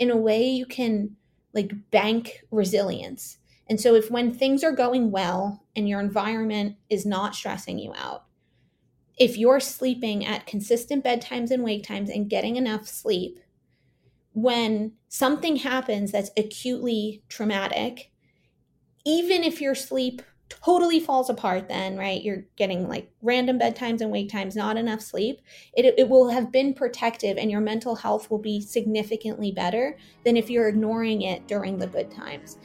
in a way you can like bank resilience. And so if when things are going well and your environment is not stressing you out, if you're sleeping at consistent bedtimes and wake times and getting enough sleep, when something happens that's acutely traumatic, even if your sleep totally falls apart then, right, you're getting like random bedtimes and wake times, not enough sleep, it will have been protective and your mental health will be significantly better than if you're ignoring it during the good times.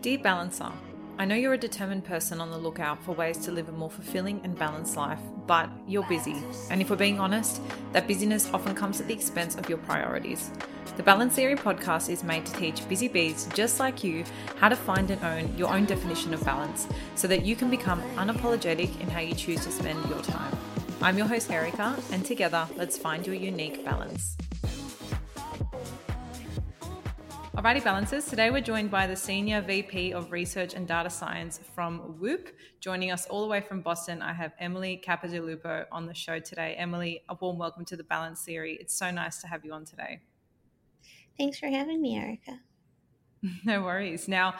Dear Balancer, I know you're a determined person on the lookout for ways to live a more fulfilling and balanced life, but you're busy. And if we're being honest, that busyness often comes at the expense of your priorities. The Balance Theory podcast is made to teach busy bees just like you how to find and own your own definition of balance so that you can become unapologetic in how you choose to spend your time. I'm your host, Erika, and together, let's find your unique balance. Alrighty, Balancers, today we're joined by the Senior VP of Research and Data Science from WHOOP. Joining us all the way from Boston, I have Emily Capodilupo on the show today. Emily, a warm welcome to the Balance Theory. It's so nice to have you on today. Thanks for having me, Erica. No worries. Now,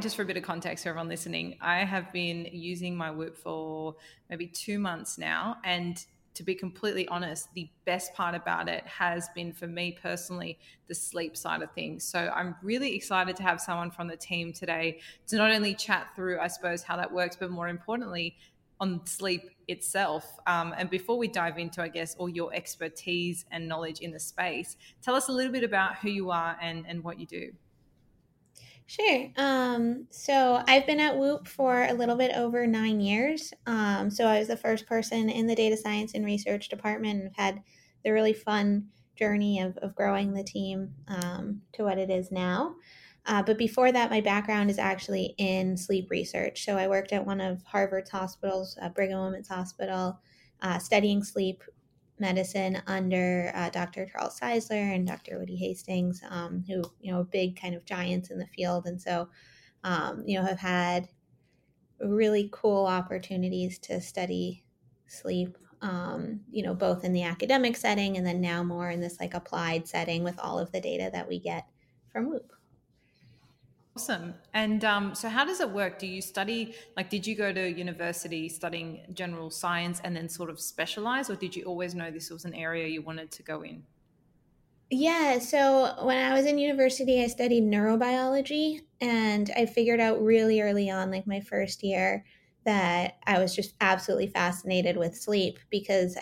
just for a bit of context for everyone listening, I have been using my WHOOP for maybe 2 months now, and to be completely honest, the best part about it has been, for me personally, the sleep side of things. So I'm really excited to have someone from the team today to not only chat through, I suppose, how that works, but more importantly, on sleep itself. And before we dive into, I guess, all your expertise and knowledge in the space, tell us a little bit about who you are and what you do. Sure. So I've been at WHOOP for a little bit over 9 years. So I was the first person in the data science and research department, and I've had the really fun journey of growing the team to what it is now. But before that, my background is actually in sleep research. So I worked at one of Harvard's hospitals, Brigham and Women's Hospital, studying sleep medicine under Dr. Charles Seisler and Dr. Woody Hastings, who, are big kind of giants in the field. And so, have had really cool opportunities to study sleep, both in the academic setting and then now more in this like applied setting with all of the data that we get from WHOOP. Awesome. And so how does it work? Do you study, did you go to university studying general science and then sort of specialize, or did you always know this was an area you wanted to go in? Yeah. So when I was in university, I studied neurobiology, and I figured out really early on, my first year, that I was just absolutely fascinated with sleep because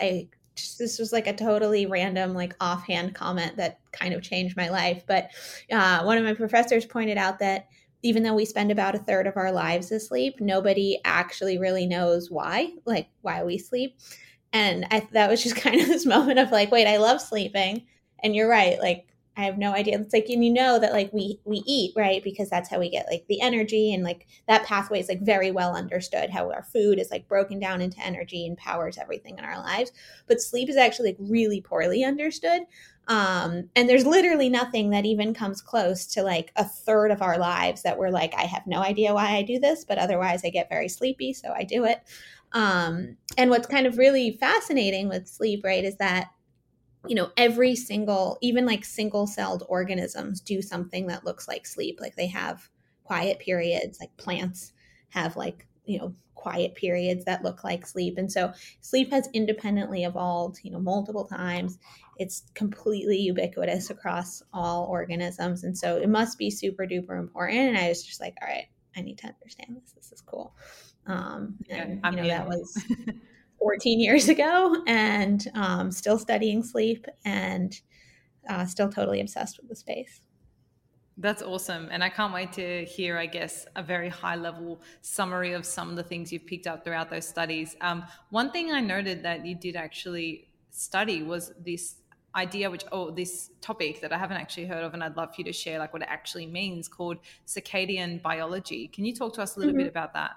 this was a totally random, offhand comment that kind of changed my life. But one of my professors pointed out that even though we spend about a third of our lives asleep, nobody actually really knows why we sleep. And that was just kind of this moment of wait, I love sleeping. And you're right. I have no idea. It's and that we eat, right? Because that's how we get the energy, and that pathway is very well understood, how our food is broken down into energy and powers everything in our lives. But sleep is actually really poorly understood. And there's literally nothing that even comes close to a third of our lives that we're I have no idea why I do this, but otherwise I get very sleepy, so I do it. And what's kind of really fascinating with sleep, right, is that every single, even single-celled organisms do something that looks like sleep. They have quiet periods, plants have quiet periods that look like sleep. And so sleep has independently evolved, multiple times. It's completely ubiquitous across all organisms. And so it must be super duper important. And I was just all right, I need to understand this. This is cool. That was 14 years ago, and still studying sleep, and still totally obsessed with the space. That's awesome. And I can't wait to hear, I guess, a very high level summary of some of the things you've picked up throughout those studies. One thing I noted that you did actually study was this idea, this topic that I haven't actually heard of, and I'd love for you to share what it actually means, called circadian biology. Can you talk to us a little bit about that?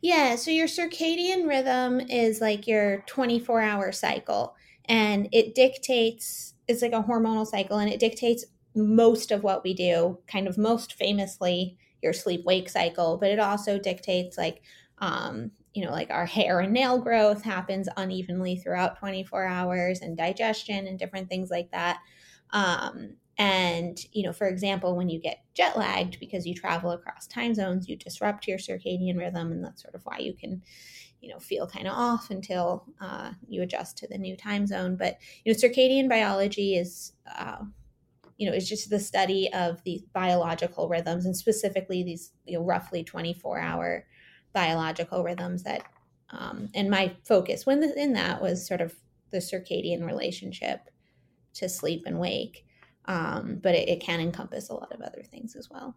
Yeah, so your circadian rhythm is your 24-hour cycle, and it dictates, it's a hormonal cycle, and it dictates most of what we do, kind of most famously your sleep-wake cycle, but it also dictates you know, like our hair and nail growth happens unevenly throughout 24 hours and digestion and different things like that. And, you know, for example, when you get jet lagged because you travel across time zones, you disrupt your circadian rhythm. And that's sort of why you can, you know, feel kind of off until you adjust to the new time zone. But, you know, circadian biology is, you know, it's just the study of these biological rhythms and specifically these, you know, roughly 24-hour biological rhythms that, and my focus when in that was sort of the circadian relationship to sleep and wake. But it can encompass a lot of other things as well.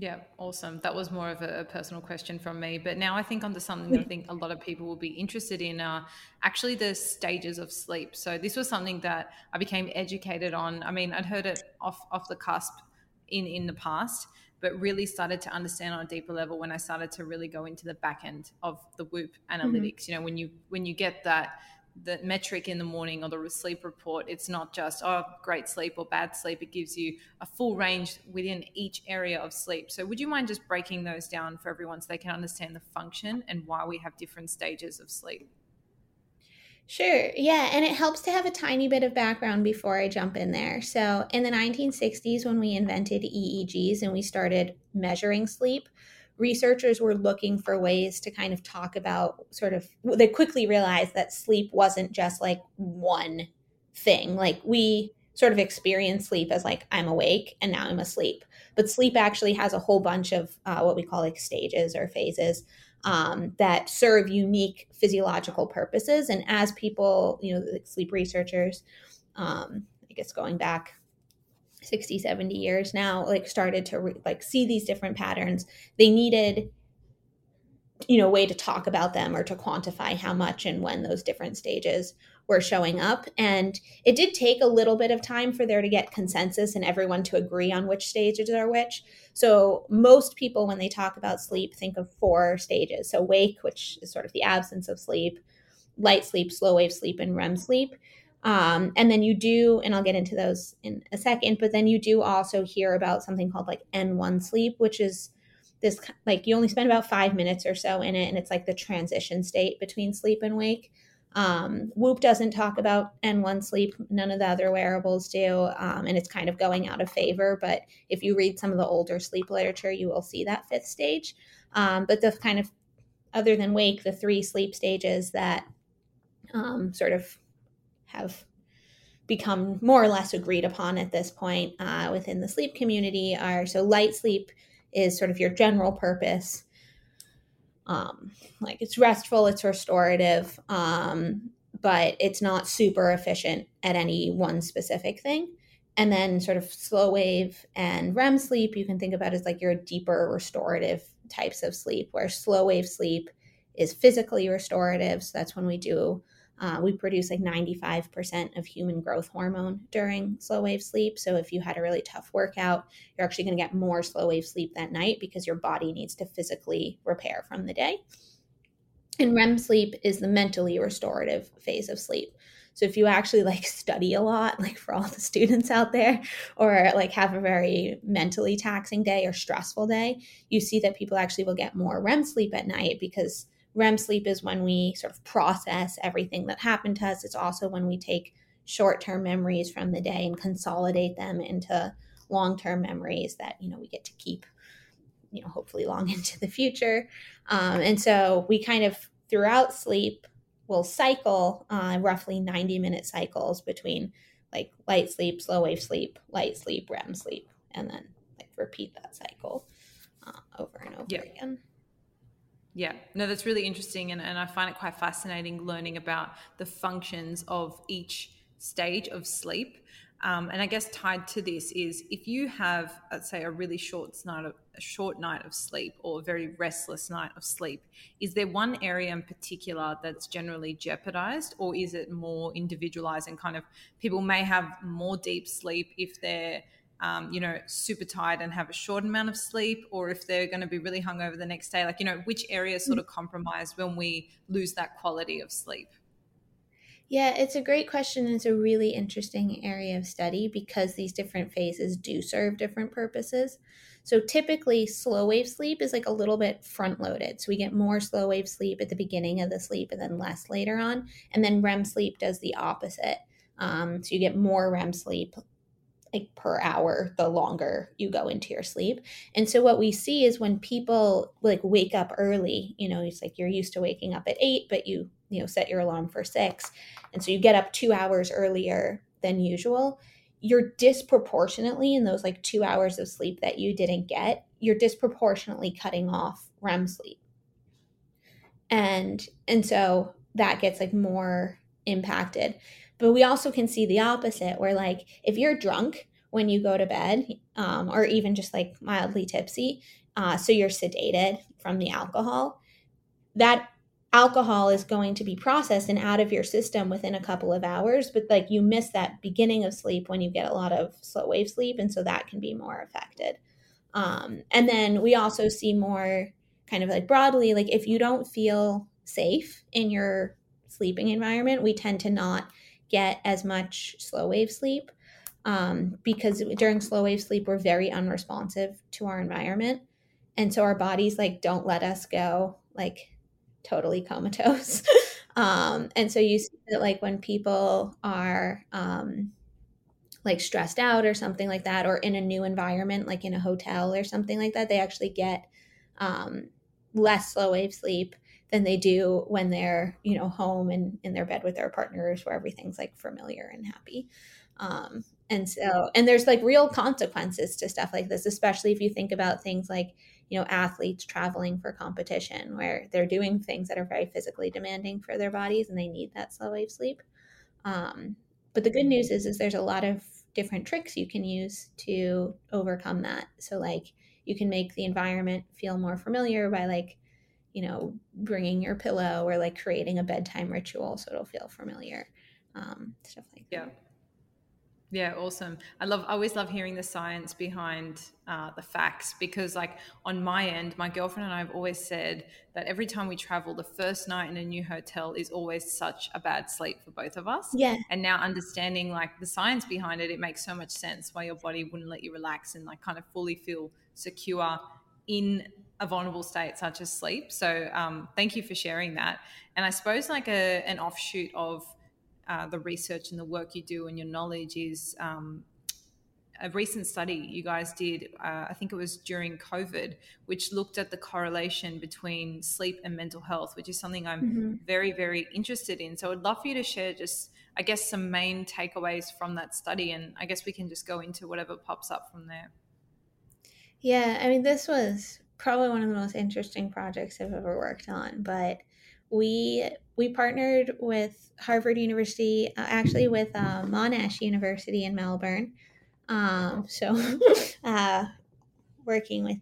Yeah, awesome. That was more of a personal question from me, but now I think onto something that I think a lot of people will be interested in are actually the stages of sleep. So this was something that I became educated on. I mean, I'd heard it off the cusp in the past, but really started to understand on a deeper level when I started to really go into the back end of the WHOOP analytics. Mm-hmm. You know, when you get that metric in the morning or the sleep report, it's not just, oh, great sleep or bad sleep. It gives you a full range within each area of sleep. So would you mind just breaking those down for everyone so they can understand the function and why we have different stages of sleep? Sure. Yeah. And it helps to have a tiny bit of background before I jump in there. So in the 1960s, when we invented EEGs and we started measuring sleep, researchers were looking for ways to kind of talk about sort of, they quickly realized that sleep wasn't just like one thing. Like we sort of experience sleep as like, I'm awake and now I'm asleep. But sleep actually has a whole bunch of what we call like stages or phases that serve unique physiological purposes. And as people, you know, like sleep researchers, I guess going back 60, 70 years now, like started to like see these different patterns, they needed, you know, a way to talk about them or to quantify how much and when those different stages were showing up. And it did take a little bit of time for there to get consensus and everyone to agree on which stages are which. So most people, when they talk about sleep, think of four stages. So wake, which is sort of the absence of sleep, light sleep, slow wave sleep, and REM sleep. And then you do, and I'll get into those in a second, but then you do also hear about something called like N1 sleep, which is this, like you only spend about 5 minutes or so in it. And it's like the transition state between sleep and wake. Whoop doesn't talk about N1 sleep. None of the other wearables do. And it's kind of going out of favor, but if you read some of the older sleep literature, you will see that fifth stage. But the kind of, other than wake, the three sleep stages that, sort of have become more or less agreed upon at this point within the sleep community are, so light sleep is sort of your general purpose. Like it's restful, it's restorative, but it's not super efficient at any one specific thing. And then sort of slow wave and REM sleep, you can think about as like your deeper restorative types of sleep, where slow wave sleep is physically restorative. So that's when we produce like 95% of human growth hormone during slow wave sleep. So if you had a really tough workout, you're actually going to get more slow wave sleep that night because your body needs to physically repair from the day. And REM sleep is the mentally restorative phase of sleep. So if you actually like study a lot, like for all the students out there, or like have a very mentally taxing day or stressful day, you see that people actually will get more REM sleep at night because REM sleep is when we sort of process everything that happened to us. It's also when we take short-term memories from the day and consolidate them into long-term memories that, you know, we get to keep, you know, hopefully long into the future. And so we kind of throughout sleep will cycle roughly 90-minute cycles between like light sleep, slow wave sleep, light sleep, REM sleep, and then like repeat that cycle over and over again. Yeah, no, that's really interesting. And I find it quite fascinating learning about the functions of each stage of sleep. And I guess tied to this is if you have, let's say, a short night of sleep or a very restless night of sleep, is there one area in particular that's generally jeopardized, or is it more individualized and kind of people may have more deep sleep if they're you know, super tired and have a short amount of sleep, or if they're going to be really hungover the next day, like, you know, which areas sort of compromise when we lose that quality of sleep? Yeah, it's a great question. It's a really interesting area of study because these different phases do serve different purposes. So typically slow wave sleep is like a little bit front loaded. So we get more slow wave sleep at the beginning of the sleep and then less later on. And then REM sleep does the opposite. So you get more REM sleep like per hour, the longer you go into your sleep. And so what we see is when people like wake up early, you know, it's like you're used to waking up at 8, but you know, set your alarm for 6. And so you get up 2 hours earlier than usual. You're disproportionately in those like 2 hours of sleep that you didn't get, you're disproportionately cutting off REM sleep. And so that gets like more impacted. But we also can see the opposite where like if you're drunk when you go to bed or even just like mildly tipsy, so you're sedated from the alcohol, that alcohol is going to be processed and out of your system within a couple of hours. But like you miss that beginning of sleep when you get a lot of slow wave sleep. And so that can be more affected. And then we also see more kind of like broadly, like if you don't feel safe in your sleeping environment, we tend to not get as much slow wave sleep because during slow wave sleep, we're very unresponsive to our environment. And so our bodies like don't let us go like totally comatose. And so you see that like when people are like stressed out or something like that, or in a new environment, like in a hotel or something like that, they actually get less slow wave sleep than they do when they're, you know, home and in their bed with their partners where everything's like familiar and happy. And there's like real consequences to stuff like this, especially if you think about things like, you know, athletes traveling for competition where they're doing things that are very physically demanding for their bodies and they need that slow wave sleep. But the good news is there's a lot of different tricks you can use to overcome that. So like you can make the environment feel more familiar by like, you know, bringing your pillow or like creating a bedtime ritual so it'll feel familiar, stuff like that. Yeah, awesome. I always love hearing the science behind the facts because like on my end, my girlfriend and I have always said that every time we travel, the first night in a new hotel is always such a bad sleep for both of us. Yeah. And now understanding like the science behind it, it makes so much sense why your body wouldn't let you relax and like kind of fully feel secure in a vulnerable state such as sleep. So thank you for sharing that. And I suppose like an offshoot of the research and the work you do and your knowledge is a recent study you guys did, I think it was during COVID, which looked at the correlation between sleep and mental health, which is something I'm very, very interested in. So I'd love for you to share just, I guess, some main takeaways from that study. And I guess we can just go into whatever pops up from there. Yeah, I mean, this was probably one of the most interesting projects I've ever worked on, but we partnered with Harvard University, actually with Monash University in Melbourne. Working with,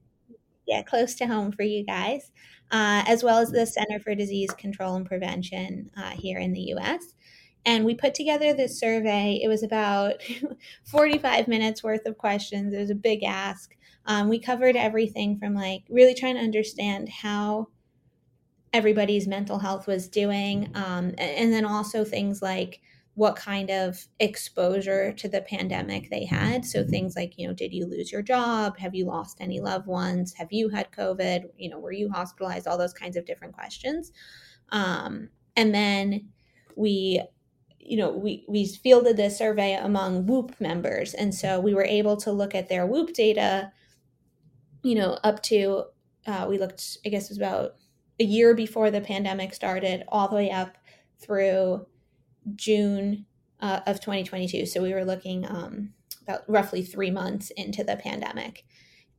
close to home for you guys, as well as the Center for Disease Control and Prevention here in the US. And we put together this survey. It was about 45 minutes worth of questions. It was a big ask. We covered everything from like really trying to understand how everybody's mental health was doing. And then also things like what kind of exposure to the pandemic they had. So things like, you know, did you lose your job? Have you lost any loved ones? Have you had COVID? You know, were you hospitalized? All those kinds of different questions. And then we fielded this survey among WHOOP members. And so we were able to look at their WHOOP data, you know, up to, we looked, I guess it was about a year before the pandemic started, all the way up through June of 2022. So we were looking about roughly 3 months into the pandemic.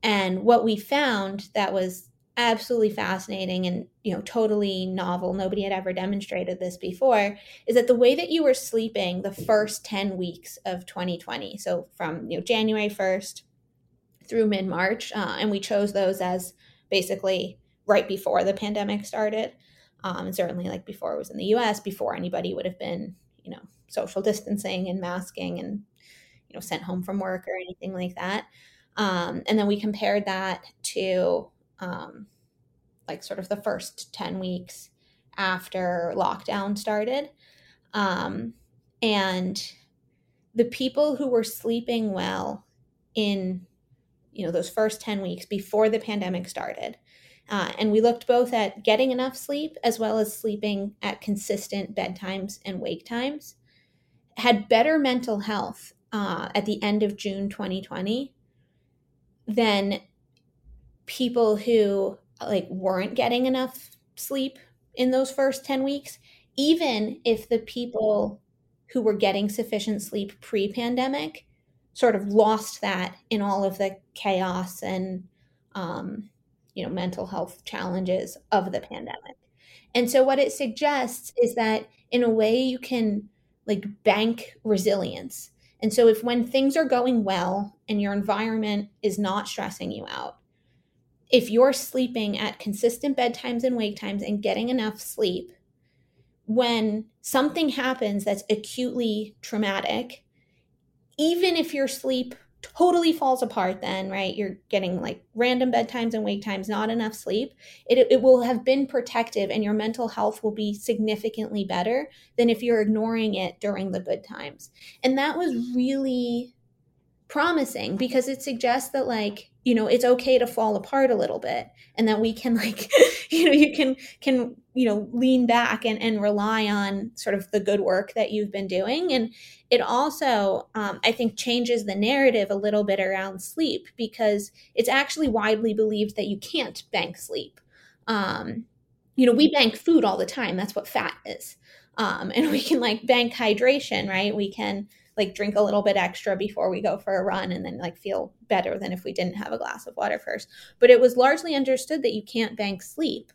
And what we found that was absolutely fascinating and, you know, totally novel, nobody had ever demonstrated this before, is that the way that you were sleeping the first 10 weeks of 2020, so from, you know, January 1st through mid-March, and we chose those as basically right before the pandemic started, certainly like before it was in the US, before anybody would have been, you know, social distancing and masking and, you know, sent home from work or anything like that. And then we compared that to like sort of the first 10 weeks after lockdown started. And the people who were sleeping well in, you know, those first 10 weeks before the pandemic started, and we looked both at getting enough sleep as well as sleeping at consistent bedtimes and wake times, had better mental health at the end of June 2020 than people who like weren't getting enough sleep in those first 10 weeks, even if the people who were getting sufficient sleep pre-pandemic sort of lost that in all of the chaos and mental health challenges of the pandemic. And so what it suggests is that in a way you can like bank resilience. And so if when things are going well and your environment is not stressing you out, if you're sleeping at consistent bedtimes and wake times and getting enough sleep, when something happens that's acutely traumatic, even if your sleep totally falls apart then, right? You're getting like random bedtimes and wake times, not enough sleep. It will have been protective and your mental health will be significantly better than if you're ignoring it during the good times. And that was really promising because it suggests that like, you know, it's okay to fall apart a little bit and that we can like, you know, you can, you know, lean back and rely on sort of the good work that you've been doing. And it also, I think, changes the narrative a little bit around sleep because it's actually widely believed that you can't bank sleep. You know, we bank food all the time. That's what fat is. And we can like bank hydration, right? We can like drink a little bit extra before we go for a run and then like feel better than if we didn't have a glass of water first. But it was largely understood that you can't bank sleep.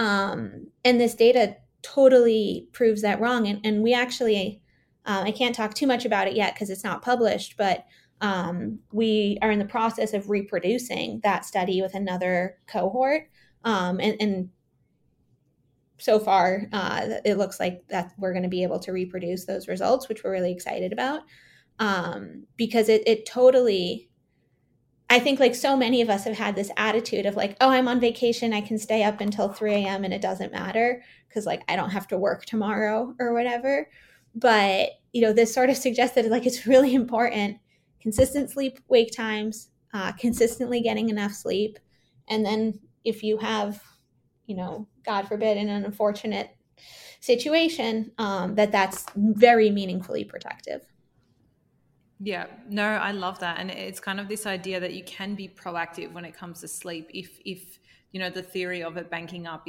And this data totally proves that wrong. And we actually, I can't talk too much about it yet because it's not published, but we are in the process of reproducing that study with another cohort. And so far, it looks like that we're going to be able to reproduce those results, which we're really excited about, because it totally, I think like so many of us have had this attitude of like, oh, I'm on vacation. I can stay up until 3 a.m. and it doesn't matter because like I don't have to work tomorrow or whatever. But, you know, this sort of suggested like it's really important, consistent sleep, wake times, consistently getting enough sleep. And then if you have, you know, God forbid, in an unfortunate situation, that's very meaningfully protective. Yeah, no, I love that. And it's kind of this idea that you can be proactive when it comes to sleep if you know, the theory of it banking up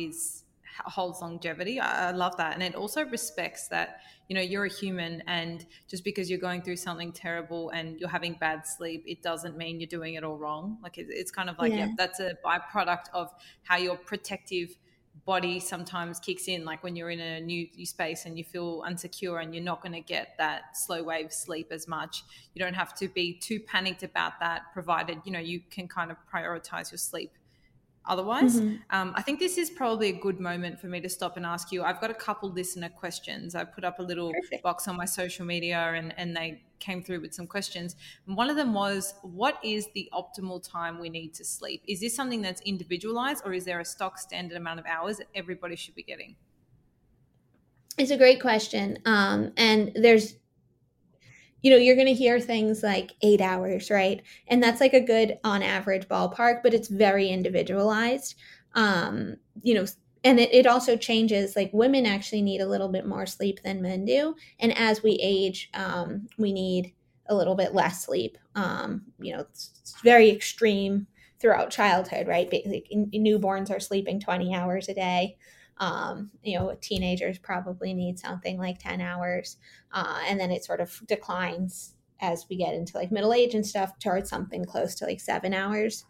holds longevity. I love that. And it also respects that, you know, you're a human and just because you're going through something terrible and you're having bad sleep, it doesn't mean you're doing it all wrong. Like it's kind of like, yeah, that's a byproduct of how your protective body sometimes kicks in, like when you're in a new space and you feel unsecure and you're not going to get that slow wave sleep as much. You don't have to be too panicked about that, provided, you know, you can kind of prioritize your sleep otherwise. Mm-hmm. I think this is probably a good moment for me to stop and ask you. I've got a couple listener questions. I put up a little box on my social media and they came through with some questions. And one of them was, what is the optimal time we need to sleep? Is this something that's individualized or is there a stock standard amount of hours that everybody should be getting? It's a great question. And there's, you know, you're going to hear things like 8 hours, right? And that's like a good on average ballpark, but it's very individualized. You know, and it also changes, like women actually need a little bit more sleep than men do. And as we age, we need a little bit less sleep. You know, it's very extreme throughout childhood, right? Like newborns are sleeping 20 hours a day. You know, teenagers probably need something like 10 hours. And then it sort of declines as we get into like middle age and stuff towards something close to like 7 hours.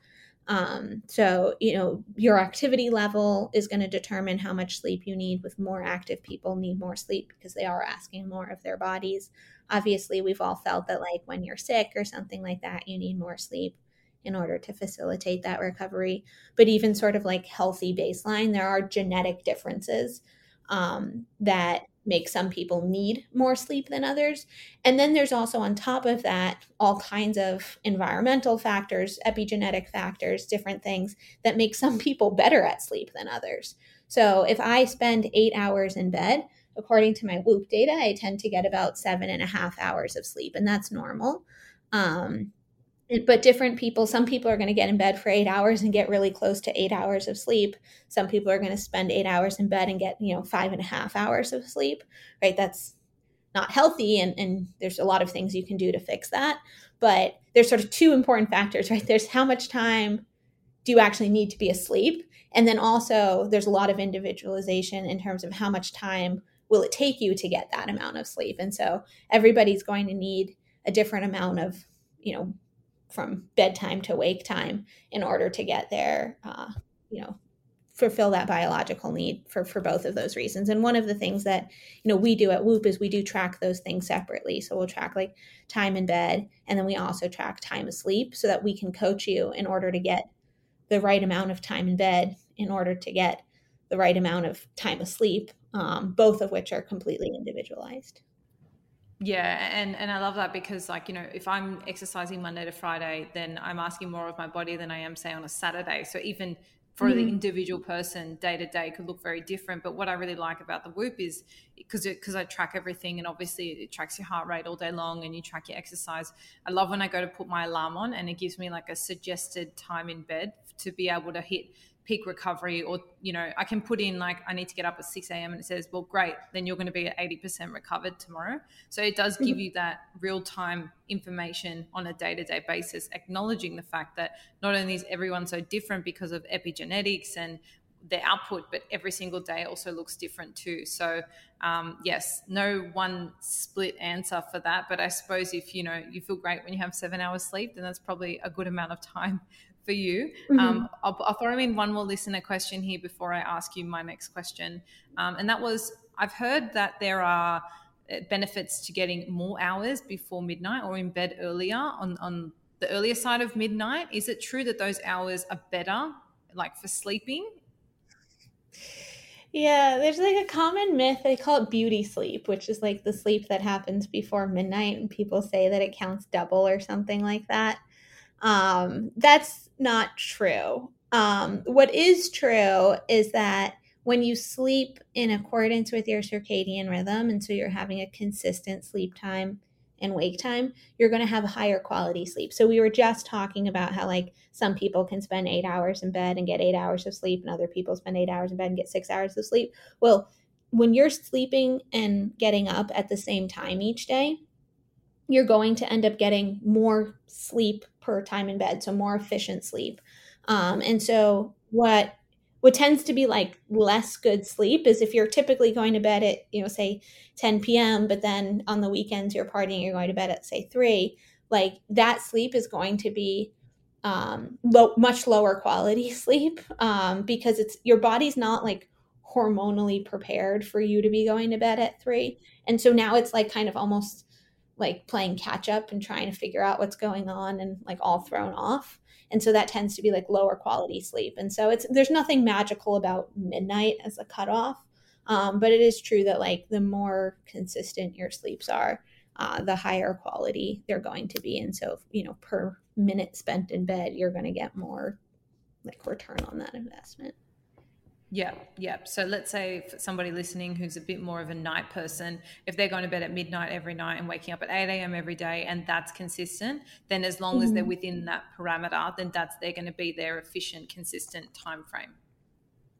So, you know, your activity level is going to determine how much sleep you need. With more active people need more sleep because they are asking more of their bodies. Obviously, we've all felt that like when you're sick or something like that, you need more sleep in order to facilitate that recovery. But even sort of like healthy baseline, there are genetic differences that make some people need more sleep than others. And then there's also on top of that, all kinds of environmental factors, epigenetic factors, different things that make some people better at sleep than others. So if I spend 8 hours in bed, according to my WHOOP data, I tend to get about 7.5 hours of sleep, and that's normal. But different people, some people are going to get in bed for 8 hours and get really close to 8 hours of sleep. Some people are going to spend 8 hours in bed and get, 5.5 hours of sleep, right? That's not healthy. And there's a lot of things you can do to fix that. But there's sort of two important factors, right? There's how much time do you actually need to be asleep? And then also there's a lot of individualization in terms of how much time will it take you to get that amount of sleep. And so everybody's going to need a different amount of, from bedtime to wake time in order to get there, fulfill that biological need for both of those reasons. And one of the things that, we do at WHOOP is we do track those things separately. So we'll track like time in bed, and then we also track time asleep so that we can coach you in order to get the right amount of time in bed in order to get the right amount of time asleep, both of which are completely individualized. Yeah. And I love that because if I'm exercising Monday to Friday, then I'm asking more of my body than I am, say, on a Saturday. So even for the individual person, day to day could look very different. But what I really like about the WHOOP is because I track everything, and obviously it tracks your heart rate all day long and you track your exercise. I love when I go to put my alarm on and it gives me like a suggested time in bed to be able to hit peak recovery, or I can put in like I need to get up at 6 a.m. and it says, well, great, then you're going to be at 80% recovered tomorrow. So it does give you that real-time information on a day-to-day basis, acknowledging the fact that not only is everyone so different because of epigenetics and their output, but every single day also looks different too. So yes, no one split answer for that, but I suppose if you feel great when you have 7 hours sleep, then that's probably a good amount of time for you. I'll throw in one more listener question here before I ask you my next question. And that was, I've heard that there are benefits to getting more hours before midnight or in bed earlier on the earlier side of midnight. Is it true that those hours are better, like for sleeping? Yeah, there's like a common myth. They call it beauty sleep, which is like the sleep that happens before midnight. And people say that it counts double or something like that. That's not true. What is true is that when you sleep in accordance with your circadian rhythm, and so you're having a consistent sleep time and wake time, you're going to have a higher quality sleep. So we were just talking about how like some people can spend 8 hours in bed and get 8 hours of sleep, and other people spend 8 hours in bed and get 6 hours of sleep. Well, when you're sleeping and getting up at the same time each day, you're going to end up getting more sleep per time in bed, so more efficient sleep. And so what tends to be like less good sleep is if you're typically going to bed at, say 10 p.m., but then on the weekends you're partying, you're going to bed at, say, 3, like that sleep is going to be much lower quality sleep because it's your body's not like hormonally prepared for you to be going to bed at 3. And so now it's like kind of almost like playing catch up and trying to figure out what's going on and like all thrown off. And so that tends to be like lower quality sleep. And so there's nothing magical about midnight as a cutoff. But it is true that like the more consistent your sleeps are, the higher quality they're going to be. And so, per minute spent in bed, you're going to get more like return on that investment. Yeah. So let's say for somebody listening who's a bit more of a night person, if they're going to bed at midnight every night and waking up at 8 a.m. every day, and that's consistent, then as long as they're within that parameter, then they're going to be their efficient, consistent time frame.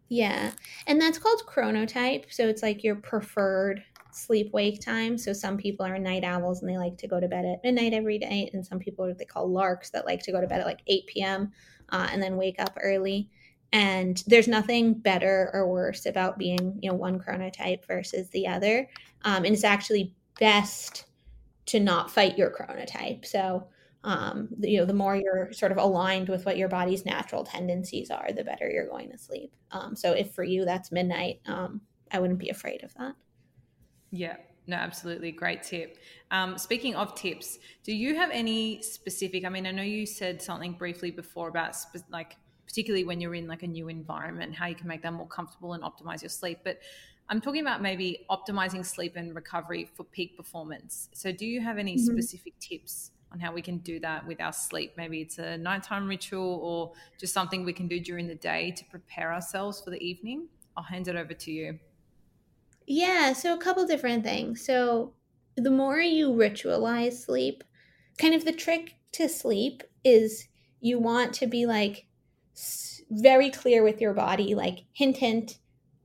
Yeah. And that's called chronotype. So it's like your preferred sleep-wake time. So some people are night owls and they like to go to bed at midnight every night. And some people are what they call larks that like to go to bed at like 8 p.m. And then wake up early. And there's nothing better or worse about being, one chronotype versus the other. And it's actually best to not fight your chronotype. So, the more you're sort of aligned with what your body's natural tendencies are, the better you're going to sleep. So if for you that's midnight, I wouldn't be afraid of that. Yeah. No, absolutely. Great tip. Speaking of tips, do you have any specific, I know you said something briefly before about particularly when you're in like a new environment, how you can make them more comfortable and optimize your sleep. But I'm talking about maybe optimizing sleep and recovery for peak performance. So do you have any specific tips on how we can do that with our sleep? Maybe it's a nighttime ritual or just something we can do during the day to prepare ourselves for the evening. I'll hand it over to you. Yeah, so a couple different things. So the more you ritualize sleep, kind of the trick to sleep is you want to be like very clear with your body, like hint, hint,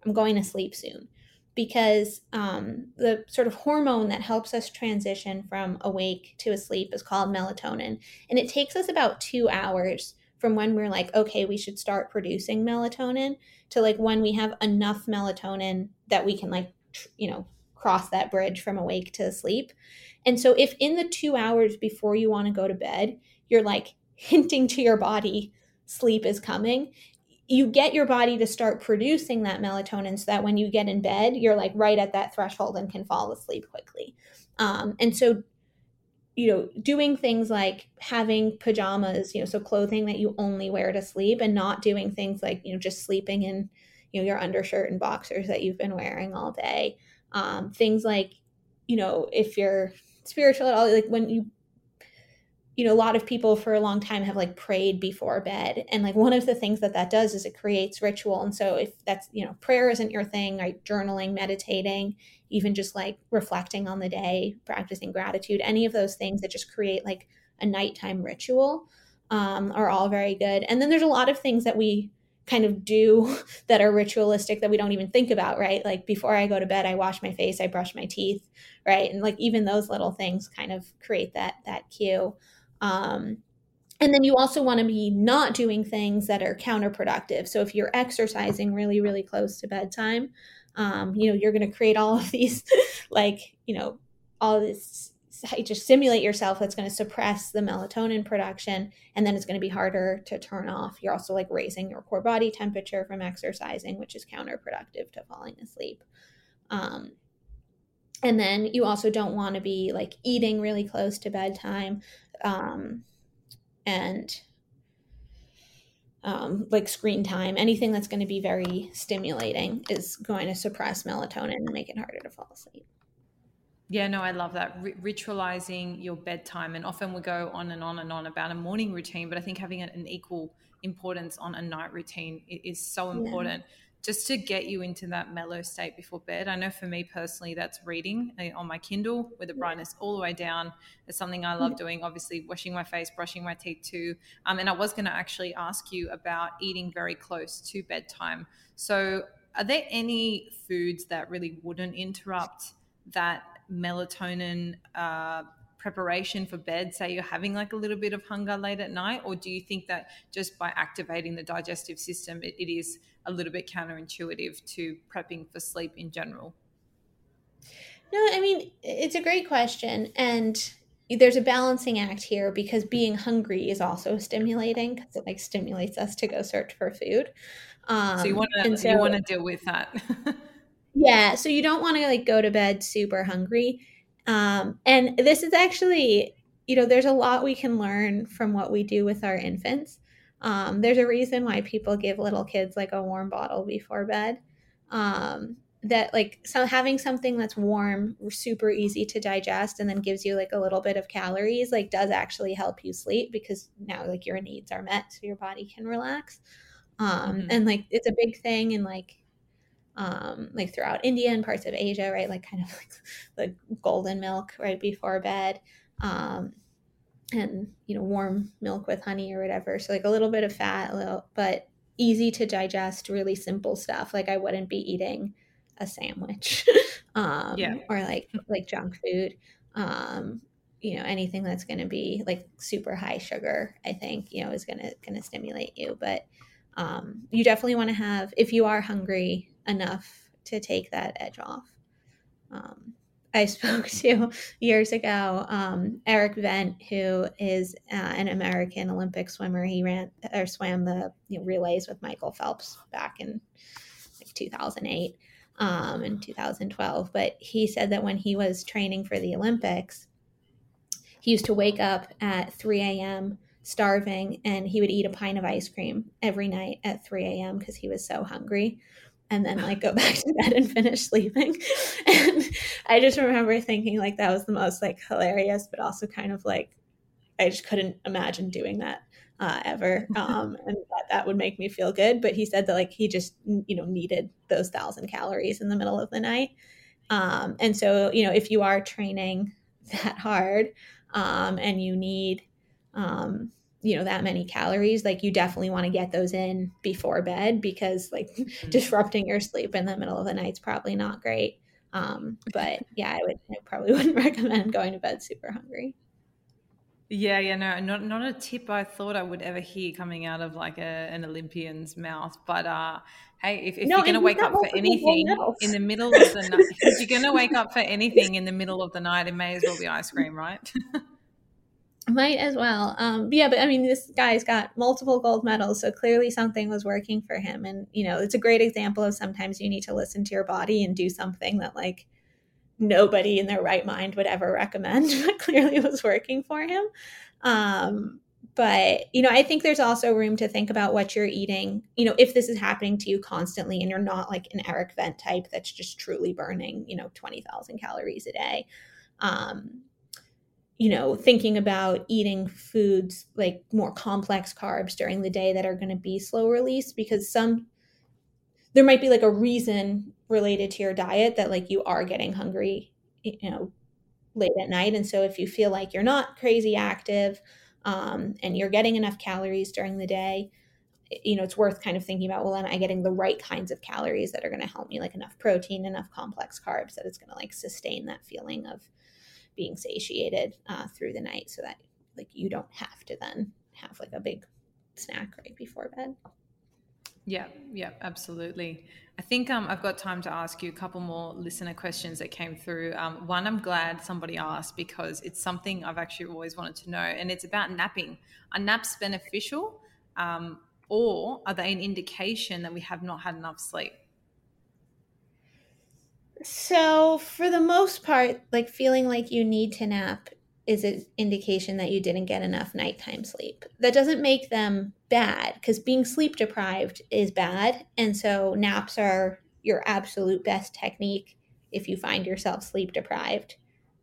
I'm going to sleep soon. Because the sort of hormone that helps us transition from awake to asleep is called melatonin. And it takes us about 2 hours from when we're like, okay, we should start producing melatonin to like when we have enough melatonin that we can like, cross that bridge from awake to sleep. And so if in the 2 hours before you want to go to bed, you're like hinting to your body, sleep is coming, you get your body to start producing that melatonin so that when you get in bed, you're like right at that threshold and can fall asleep quickly. And so, doing things like having pajamas, so clothing that you only wear to sleep and not doing things like, just sleeping in, your undershirt and boxers that you've been wearing all day. Things like, if you're spiritual at all, like when you a lot of people for a long time have like prayed before bed. And like one of the things that does is it creates ritual. And so if that's, prayer isn't your thing, like journaling, meditating, even just like reflecting on the day, practicing gratitude, any of those things that just create like a nighttime ritual are all very good. And then there's a lot of things that we kind of do that are ritualistic that we don't even think about, right? Like before I go to bed, I wash my face, I brush my teeth, right? And like even those little things kind of create that cue. And then you also want to be not doing things that are counterproductive. So if you're exercising really, really close to bedtime, you're going to create all of these, all this, just stimulate yourself that's going to suppress the melatonin production, and then it's going to be harder to turn off. You're also like raising your core body temperature from exercising, which is counterproductive to falling asleep. And then you also don't want to be like eating really close to bedtime, and screen time, anything that's going to be very stimulating is going to suppress melatonin and make it harder to fall asleep. Yeah, no, I love that. Ritualizing your bedtime. And often we go on and on and on about a morning routine, but I think having an equal importance on a night routine is so important. Yeah. Just to get you into that mellow state before bed. I know for me personally, that's reading on my Kindle with the brightness all the way down. It's something I love doing, obviously washing my face, brushing my teeth too. And I was going to actually ask you about eating very close to bedtime. So are there any foods that really wouldn't interrupt that melatonin preparation for bed? Say you're having like a little bit of hunger late at night, or do you think that just by activating the digestive system, it is a little bit counterintuitive to prepping for sleep in general? No, I mean, it's a great question. And there's a balancing act here because being hungry is also stimulating because it like stimulates us to go search for food. You want to deal with that. Yeah. So you don't want to like go to bed super hungry. And this is actually, there's a lot we can learn from what we do with our infants. There's a reason why people give little kids like a warm bottle before bed, that like so having something that's warm, super easy to digest, and then gives you like a little bit of calories, like does actually help you sleep because now like your needs are met. So your body can relax. And like, it's a big thing in like throughout India and parts of Asia, right? Like kind of like golden milk right before bed. And warm milk with honey or whatever. So like a little bit of fat, but easy to digest, really simple stuff. Like I wouldn't be eating a sandwich, or like junk food, anything that's going to be like super high sugar, I think, is going to stimulate you. But you definitely want to have, if you are hungry enough to take that edge off. I spoke to years ago, Eric Vent, who is an American Olympic swimmer. He swam the relays with Michael Phelps back in like 2008 and 2012. But he said that when he was training for the Olympics, he used to wake up at 3 a.m. starving, and he would eat a pint of ice cream every night at 3 a.m. because he was so hungry. And then like go back to bed and finish sleeping. And I just remember thinking like that was the most like hilarious, but also kind of like, I just couldn't imagine doing that ever. And that would make me feel good. But he said that like, he just, needed those 1,000 calories in the middle of the night. And so, you know, if you are training that hard and you need, you know, that many calories, like you definitely want to get those in before bed, because like disrupting your sleep in the middle of the night is probably not great. But yeah, I probably wouldn't recommend going to bed super hungry. Yeah, no, not a tip I thought I would ever hear coming out of like an Olympian's mouth. But hey, if you're going to wake up for anything in the middle of the night, if you're going to wake up for anything in the middle of the night, it may as well be ice cream, right? Might as well. But I mean, this guy's got multiple gold medals, so clearly something was working for him. And, you know, it's a great example of sometimes you need to listen to your body and do something that like nobody in their right mind would ever recommend, but clearly was working for him. But, you know, I think there's also room to think about what you're eating, you know, if this is happening to you constantly and you're not like an Eric Vent type that's just truly burning, you know, 20,000 calories a day. You know, thinking about eating foods like more complex carbs during the day that are going to be slow release, because there might be like a reason related to your diet that like you are getting hungry, you know, late at night. And so if you feel like you're not crazy active and you're getting enough calories during the day, you know, it's worth kind of thinking about, well, am I getting the right kinds of calories that are going to help me, like enough protein, enough complex carbs that it's going to like sustain that feeling of being satiated through the night, so that like you don't have to then have like a big snack right before bed. Yeah, absolutely. I think I've got time to ask you a couple more listener questions that came through. One, I'm glad somebody asked, because it's something I've actually always wanted to know, and it's about napping. Are naps beneficial, or are they an indication that we have not had enough sleep? So for the most part, like feeling like you need to nap is an indication that you didn't get enough nighttime sleep. That doesn't make them bad, because being sleep deprived is bad. And so naps are your absolute best technique if you find yourself sleep deprived,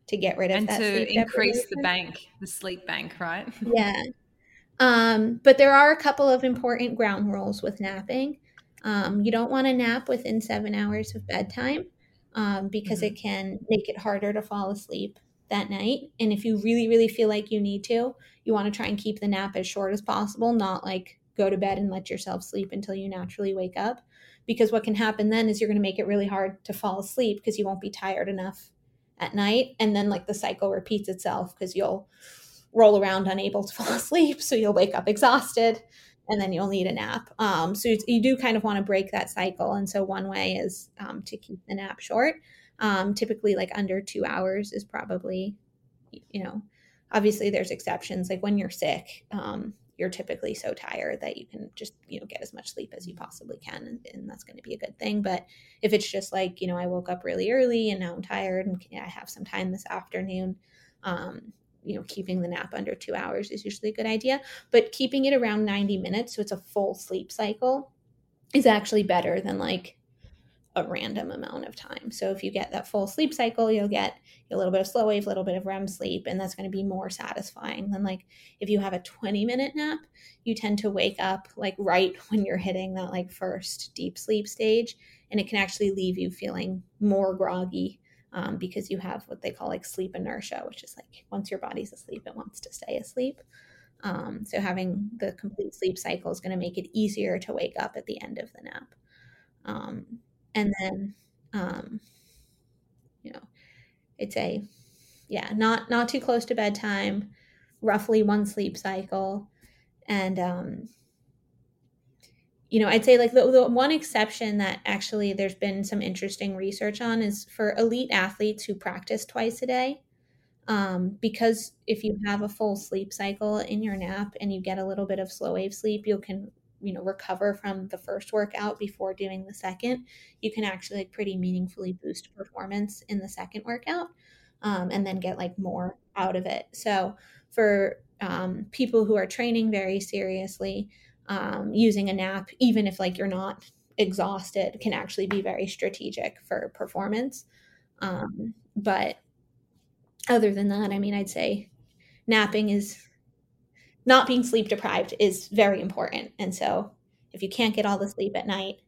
to get rid of that sleep deprivation. And to increase the sleep bank, right? Yeah. But there are a couple of important ground rules with napping. You don't want to nap within 7 hours of bedtime. Because it can make it harder to fall asleep that night. And if you really, really feel like you need to, you want to try and keep the nap as short as possible, not like go to bed and let yourself sleep until you naturally wake up. Because what can happen then is you're going to make it really hard to fall asleep, because you won't be tired enough at night. And then like the cycle repeats itself, because you'll roll around unable to fall asleep. So you'll wake up exhausted, and then you'll need a nap. So you do kind of want to break that cycle. And so one way is to keep the nap short. Typically like under 2 hours is probably, you know, obviously there's exceptions. Like when you're sick, you're typically so tired that you can just, you know, get as much sleep as you possibly can. And that's going to be a good thing. But if it's just like, you know, I woke up really early and now I'm tired and I have some time this afternoon, you know, keeping the nap under 2 hours is usually a good idea, but keeping it around 90 minutes. So it's a full sleep cycle is actually better than like a random amount of time. So if you get that full sleep cycle, you'll get a little bit of slow wave, a little bit of REM sleep, and that's going to be more satisfying than like if you have a 20-minute nap, you tend to wake up like right when you're hitting that like first deep sleep stage. And it can actually leave you feeling more groggy. Because you have what they call like sleep inertia, which is like once your body's asleep, it wants to stay asleep. So having the complete sleep cycle is going to make it easier to wake up at the end of the nap. And then, you know, it's a, not too close to bedtime, roughly one sleep cycle. And, you know, I'd say like the one exception that actually there's been some interesting research on is for elite athletes who practice twice a day. Because if you have a full sleep cycle in your nap and you get a little bit of slow wave sleep, you can, you know, recover from the first workout before doing the second. You can actually like pretty meaningfully boost performance in the second workout and then get like more out of it. So for people who are training very seriously, using a nap, even if like you're not exhausted, can actually be very strategic for performance. But other than that, I mean, I'd say napping is not being sleep deprived is very important. And so if you can't get all the sleep at night,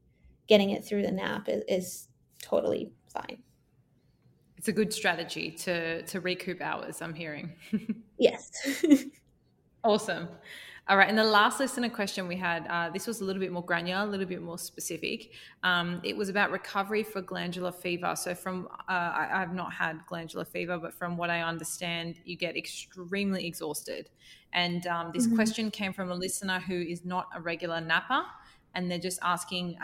getting it through the nap is totally fine. It's a good strategy to recoup hours, I'm hearing. Yes. Awesome. All right. And the last listener question we had, this was a little bit more granular, a little bit more specific. It was about recovery for glandular fever. So from, I've not had glandular fever, but from what I understand, you get extremely exhausted. And this question came from a listener who is not a regular napper. And they're just asking,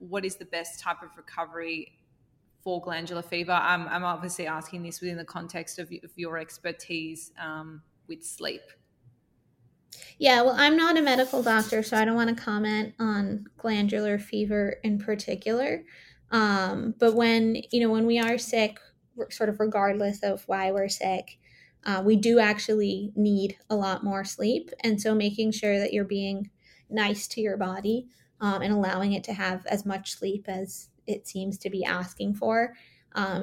what is the best type of recovery for glandular fever? I'm obviously asking this within the context of your expertise with sleep. Yeah, well, I'm not a medical doctor, so I don't want to comment on glandular fever in particular. But when we are sick, sort of regardless of why we're sick, we do actually need a lot more sleep. And so making sure that you're being nice to your body and allowing it to have as much sleep as it seems to be asking for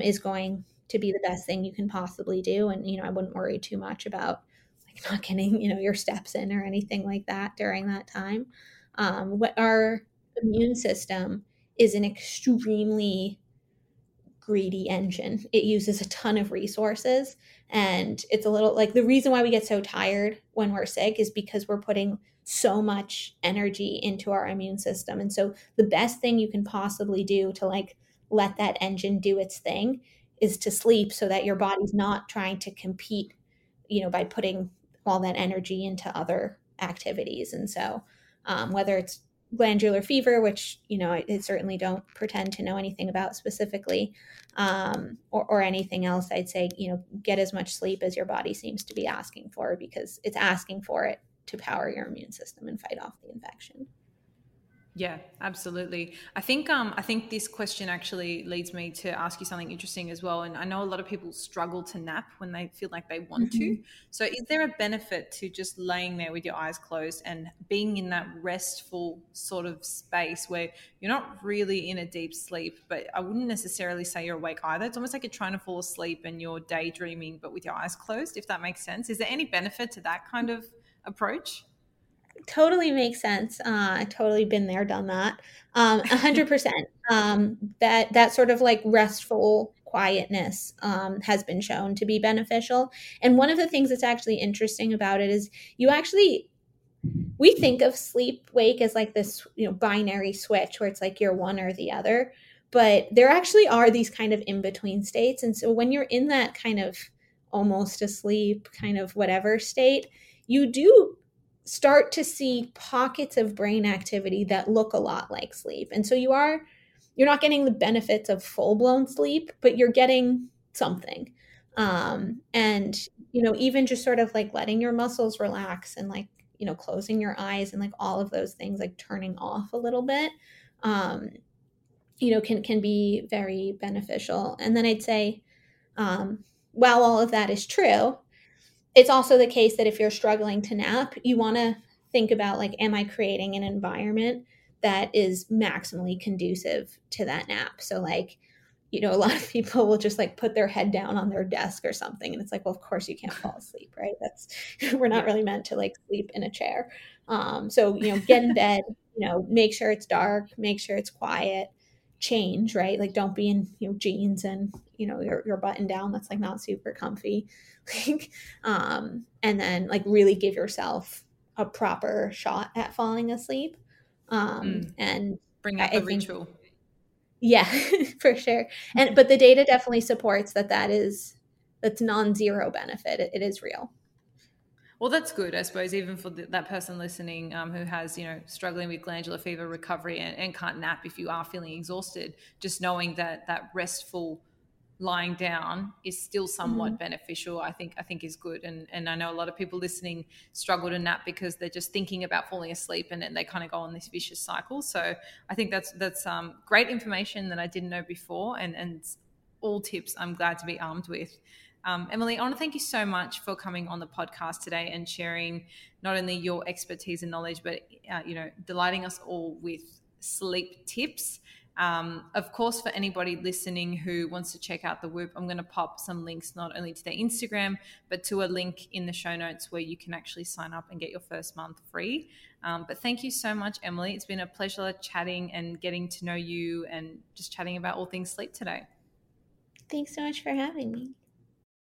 is going to be the best thing you can possibly do. And, I wouldn't worry too much about not getting, your steps in or anything like that during that time. What our immune system is an extremely greedy engine. It uses a ton of resources, and it's a little like the reason why we get so tired when we're sick is because we're putting so much energy into our immune system. And so the best thing you can possibly do to let that engine do its thing is to sleep so that your body's not trying to compete, by putting all that energy into other activities. And so whether it's glandular fever, which, I certainly don't pretend to know anything about specifically, or anything else, I'd say, get as much sleep as your body seems to be asking for, because it's asking for it to power your immune system and fight off the infection. Yeah, absolutely. I think this question actually leads me to ask you something interesting as well. And I know a lot of people struggle to nap when they feel like they want to. So is there a benefit to just laying there with your eyes closed and being in that restful sort of space where you're not really in a deep sleep, but I wouldn't necessarily say you're awake either. It's almost like you're trying to fall asleep and you're daydreaming, but with your eyes closed, if that makes sense. Is there any benefit to that kind of approach? Totally makes sense. I totally been there, done that. 100%. That sort of restful quietness has been shown to be beneficial. And one of the things that's actually interesting about it is we think of sleep wake as this, binary switch where it's you're one or the other, but there actually are these kind of in-between states. And so when you're in that kind of almost asleep kind of whatever state, you do start to see pockets of brain activity that look a lot like sleep. And so you're not getting the benefits of full-blown sleep, but you're getting something. Even just sort of letting your muscles relax and closing your eyes and all of those things, turning off a little bit, can be very beneficial. And then I'd say, while all of that is true, it's also the case that if you're struggling to nap, you want to think about am I creating an environment that is maximally conducive to that nap? So a lot of people will just put their head down on their desk or something. And it's well, of course you can't fall asleep, right? We're not really meant to sleep in a chair. So, get in bed, make sure it's dark, make sure it's quiet, change, right? Don't be in jeans and your button down that's not super comfy, and then really give yourself a proper shot at falling asleep, and bring out the ritual. Yeah, for sure. And but the data definitely supports that's non-zero benefit. It is real. Well, that's good, I suppose, even for that person listening who has, struggling with glandular fever recovery and can't nap. If you are feeling exhausted, just knowing that restful lying down is still somewhat beneficial, I think is good. And I know a lot of people listening struggle to nap because they're just thinking about falling asleep and then they kind of go on this vicious cycle. So I think that's great information that I didn't know before, and all tips I'm glad to be armed with. Emily, I want to thank you so much for coming on the podcast today and sharing not only your expertise and knowledge, but, delighting us all with sleep tips. Of course, for anybody listening who wants to check out the WHOOP, I'm going to pop some links not only to their Instagram, but to a link in the show notes where you can actually sign up and get your first month free. But thank you so much, Emily. It's been a pleasure chatting and getting to know you and just chatting about all things sleep today. Thanks so much for having me.